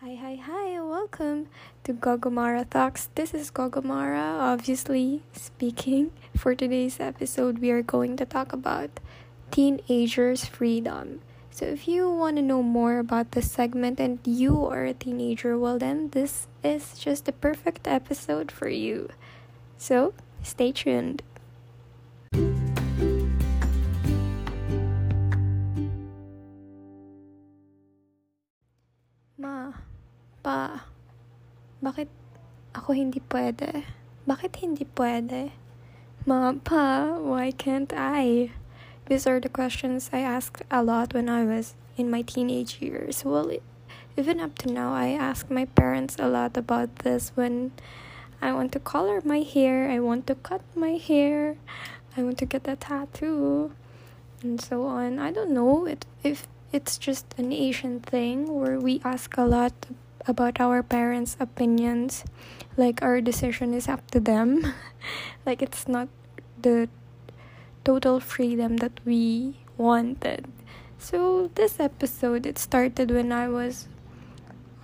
Hi, welcome to Gogomara Talks. This is Gogomara, obviously, speaking. For today's episode, we are going to talk about teenagers' freedom. So if you want to know more about this segment and you are a teenager, well then, this is just the perfect episode for you. So, stay tuned. Ma, bakit ako hindi pwede? Bakit hindi pwede? Ma, pa, why can't I? These are the questions I asked a lot when I was in my teenage years. Well, even up to now, I ask my parents a lot about this when I want to color my hair, I want to cut my hair, I want to get a tattoo, and so on. I don't know if it's just an Asian thing where we ask a lot about our parents' opinions, like our decision is up to them. Like it's not the total freedom that we wanted. So this episode, it started when I was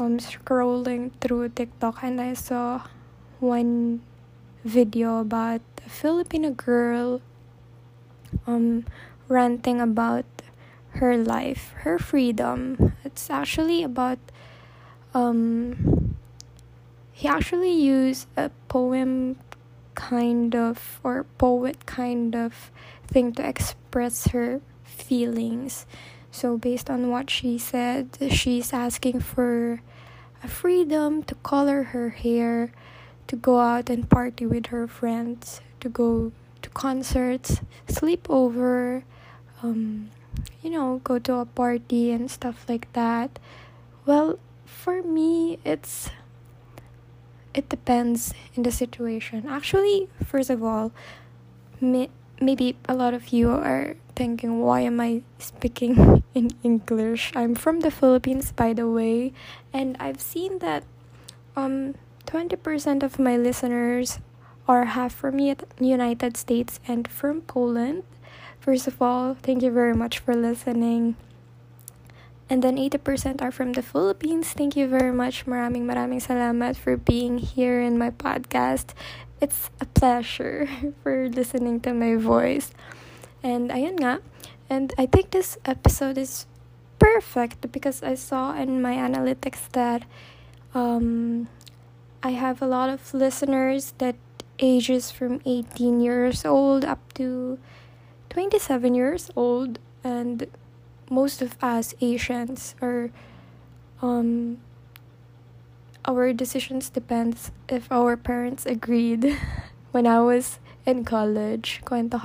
scrolling through TikTok and I saw one video about a Filipino girl ranting about her life, her freedom. It's actually about he actually used a poet kind of thing to express her feelings. So based on what she said, she's asking for a freedom to color her hair, to go out and party with her friends, to go to concerts, sleep over, go to a party and stuff like that. Well, for me, it depends on the situation. Actually, first of all, maybe a lot of you are thinking, why am I speaking in English? I'm from the Philippines, by the way, and I've seen that 20% of my listeners are half from United States and from Poland. First of all, thank you very much for listening. And then 80% are from the Philippines. Thank you very much. Maraming salamat for being here in my podcast. It's a pleasure for listening to my voice. And ayun nga. And I think this episode is perfect because I saw in my analytics that I have a lot of listeners that ages from 18 years old up to 27 years old, and most of us Asians are our decisions depends if our parents agreed. When I was in college, I asked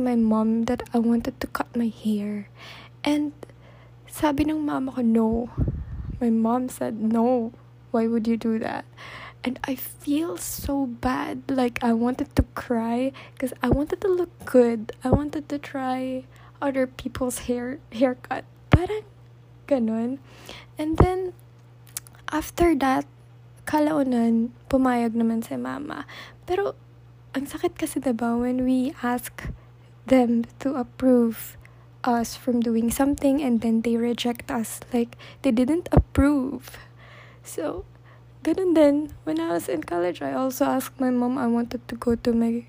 my mom that I wanted to cut my hair, and sabi ng mama ko no. My mom said no, why would you do that? And I feel so bad, like I wanted to cry because I wanted to look good. I wanted to try other people's haircut. Parang ganun. And then, after that, kalaunan, pumayag naman si mama. Pero, ang sakit kasi diba when we ask them to approve us from doing something and then they reject us. Like, they didn't approve. So, ganun din, when I was in college, I also asked my mom I wanted to go to my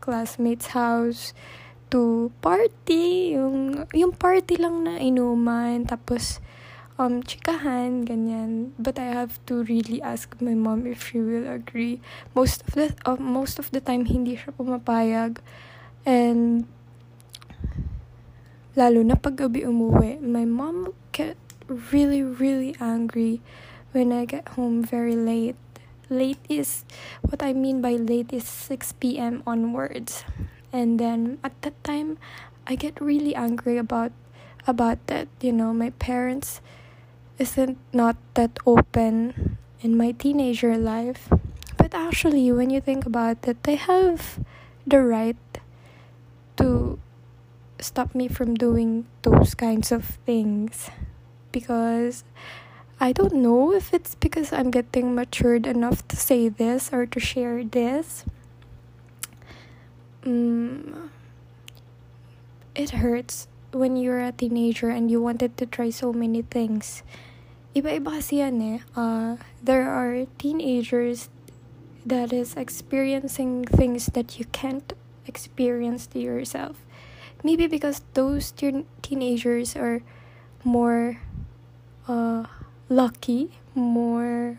classmate's house to party. Yung party lang na inuman, tapos chikahan, ganyan. But I have to really ask my mom if she will agree. Most of the time, hindi siya pumapayag. And lalo na pag gabi umuwi, my mom get really, really angry when I get home very late. Late is, what I mean by late is 6 p.m. onwards. And then, at that time, I get really angry about that. You know, my parents isn't not that open in my teenager life. But actually, when you think about it, they have the right to stop me from doing those kinds of things. Because I don't know if it's because I'm getting matured enough to say this or to share this. It hurts when you're a teenager and you wanted to try so many things. Iba-iba kasi yan eh. There are teenagers that is experiencing things that you can't experience to yourself. Maybe because those teenagers are more lucky, more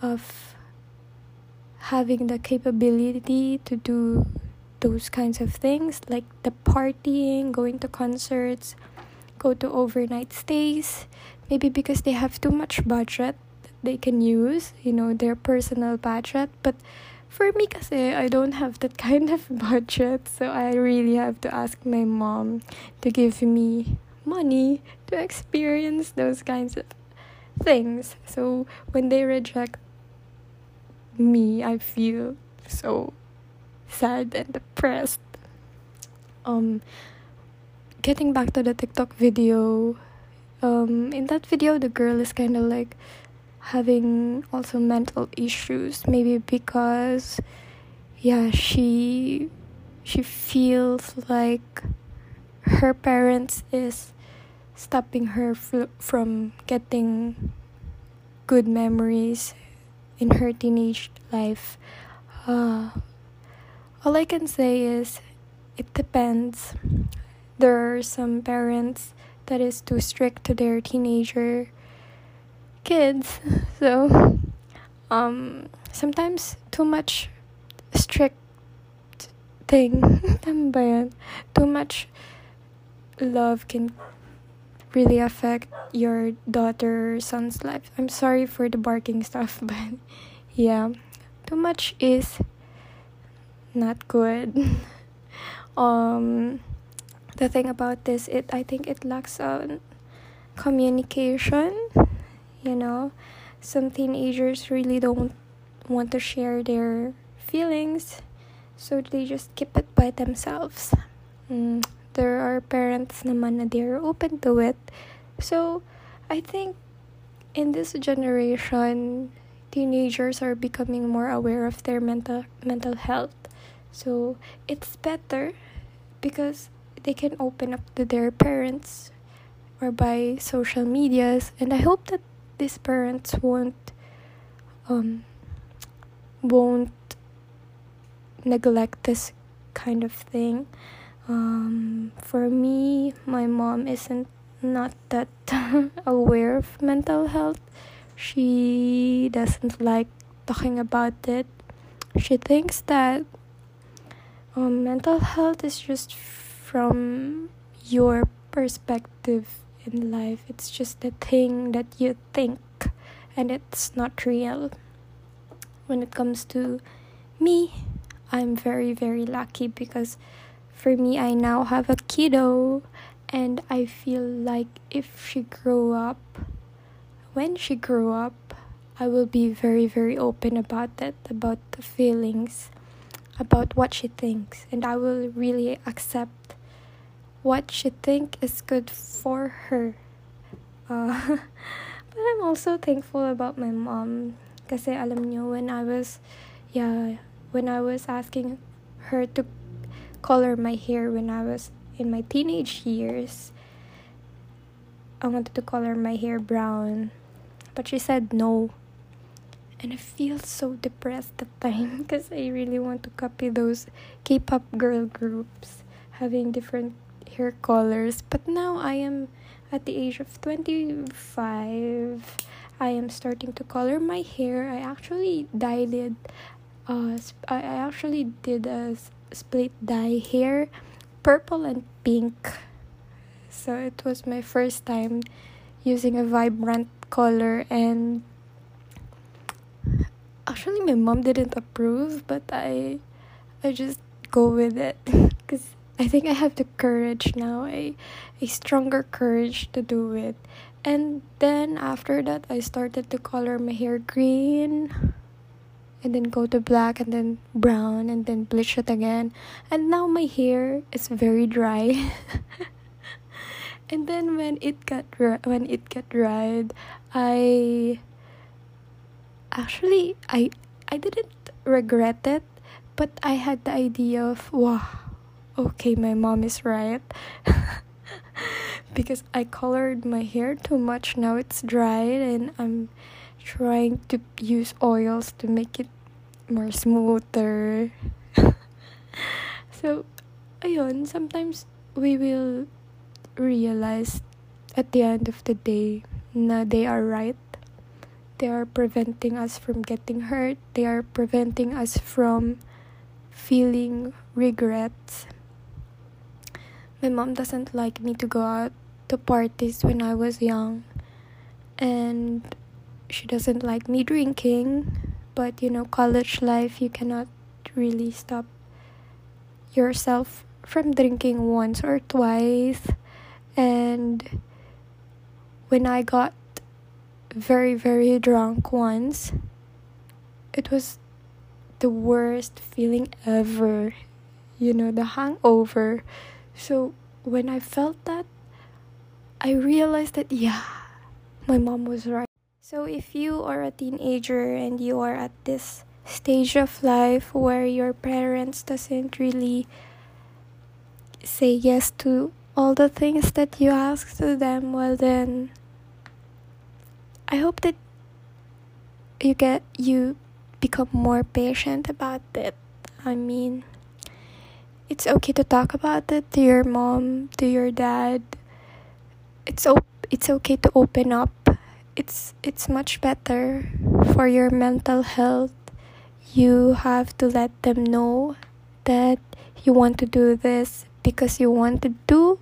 of having the capability to do those kinds of things, like the partying, going to concerts, go to overnight stays. Maybe because they have too much budget that they can use, you know, their personal budget. But for me kasi, I don't have that kind of budget, so I really have to ask my mom to give me money to experience those kinds of things. So when they reject me, I feel so sad and depressed. Getting back to the TikTok video, in that video the girl is kind of like having also mental issues, maybe because she feels like her parents is stopping her from getting good memories in her teenage life. All I can say is it depends. There are some parents that is too strict to their teenager kids, so sometimes too much strict thing, too much love can really affect your daughter or son's life. I'm sorry for the barking stuff, but yeah, too much is not good. The thing about this, I think it lacks on communication, you know. Some teenagers really don't want to share their feelings, so they just keep it by themselves. There are parents naman na they're open to it. So I think in this generation, teenagers are becoming more aware of their mental health. So it's better because they can open up to their parents or by social medias, and I hope that these parents won't neglect this kind of thing. For me, my mom isn't not that aware of mental health. She doesn't like talking about it. She thinks that mental health is just from your perspective in life. It's just a thing that you think, and it's not real. When it comes to me, I'm very, very lucky because for me, I now have a kiddo, and I feel like if she grew up, when she grew up, I will be very, very open about that, about the feelings, about what she thinks, and I will really accept what she think is good for her. But I'm also thankful about my mom. Kasi alam niyo, when I was asking her to color my hair when I was in my teenage years, I wanted to color my hair brown, but she said no. And I feel so depressed that time because I really want to copy those K-pop girl groups having different hair colors. But now I am at the age of 25. I am starting to color my hair. I actually dyed it. I actually did a split dye hair, purple and pink. So it was my first time using a vibrant color, and actually my mom didn't approve, but I just go with it because I think I have the courage now, a stronger courage to do it. And then after that, I started to color my hair green, and then go to black, and then brown, and then bleach it again. And now my hair is very dry. And then when it got dried, I didn't regret it, but I had the idea of, wow, okay, my mom is right. because I colored my hair too much. Now it's dried and I'm trying to use oils to make it more smoother. So, ayun, sometimes we will realize at the end of the day na they are right. They are preventing us from getting hurt. They are preventing us from feeling regrets. My mom doesn't like me to go out to parties when I was young. And she doesn't like me drinking. But, you know, college life, you cannot really stop yourself from drinking once or twice. And when I got very, very drunk once, it was the worst feeling ever. You know, the hangover. So when I felt that, I realized that, yeah, my mom was right. So if you are a teenager and you are at this stage of life where your parents doesn't really say yes to all the things that you ask to them, well then, I hope that you become more patient about it. I mean, it's okay to talk about it to your mom, to your dad. It's okay to open up. It's much better for your mental health. You have to let them know that you want to do this because you want to do,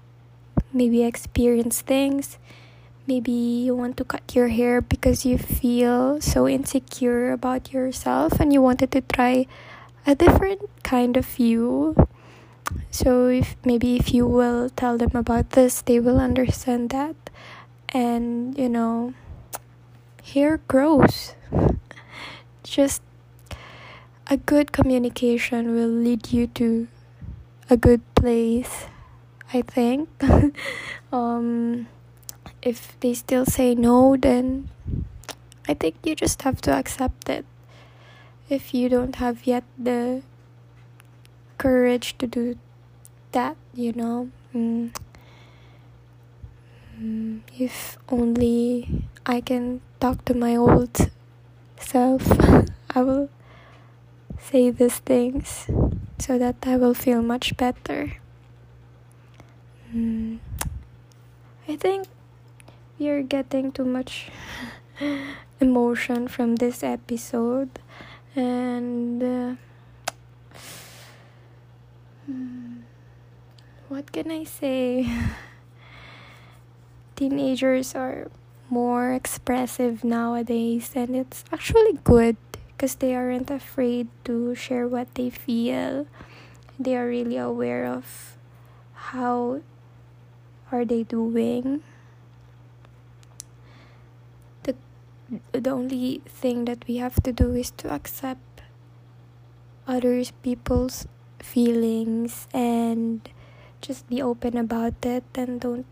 maybe experience things. Maybe you want to cut your hair because you feel so insecure about yourself and you wanted to try a different kind of you. So if you will tell them about this, they will understand that. And, you know, hair grows. Just a good communication will lead you to a good place, I think. If they still say no, then I think you just have to accept it. If you don't have yet the courage to do that, you know, if only I can talk to my old self, I will say these things so that I will feel much better. I think we are getting too much emotion from this episode, and what can I say? Teenagers are more expressive nowadays, and it's actually good because they aren't afraid to share what they feel. They are really aware of how are they doing. The only thing that we have to do is to accept other people's feelings and just be open about it and don't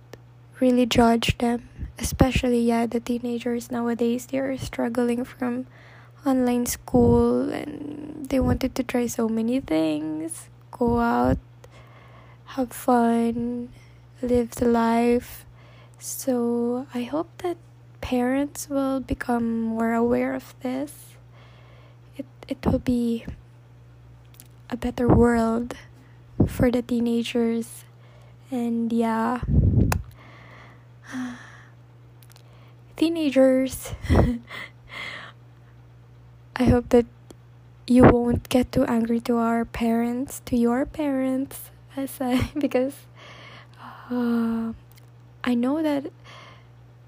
really judge them. Especially, the teenagers nowadays, they are struggling from online school and they wanted to try so many things, go out, have fun, live the life. So I hope that parents will become more aware of this. It will be a better world for the teenagers. And teenagers, I hope that you won't get too angry to your parents because I know that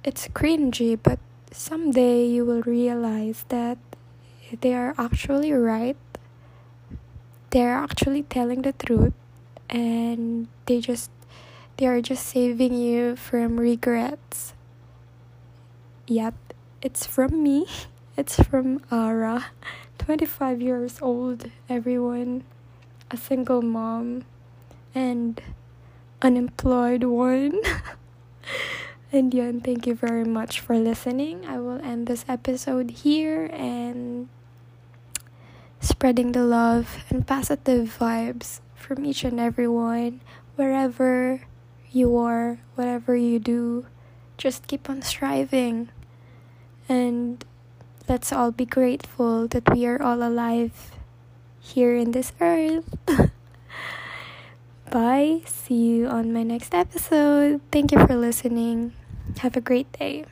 it's cringy, but someday you will realize that they are actually right. They're actually telling the truth, and they are just saving you from regrets. Yep, it's from me. It's from Ara, 25 years old, everyone, a single mom, and unemployed one. And thank you very much for listening. I will end this episode here, and spreading the love and positive vibes from each and everyone wherever you are, whatever you do, just keep on striving. And let's all be grateful that we are all alive here in this earth. Bye. See you on my next episode. Thank you for listening. Have a great day.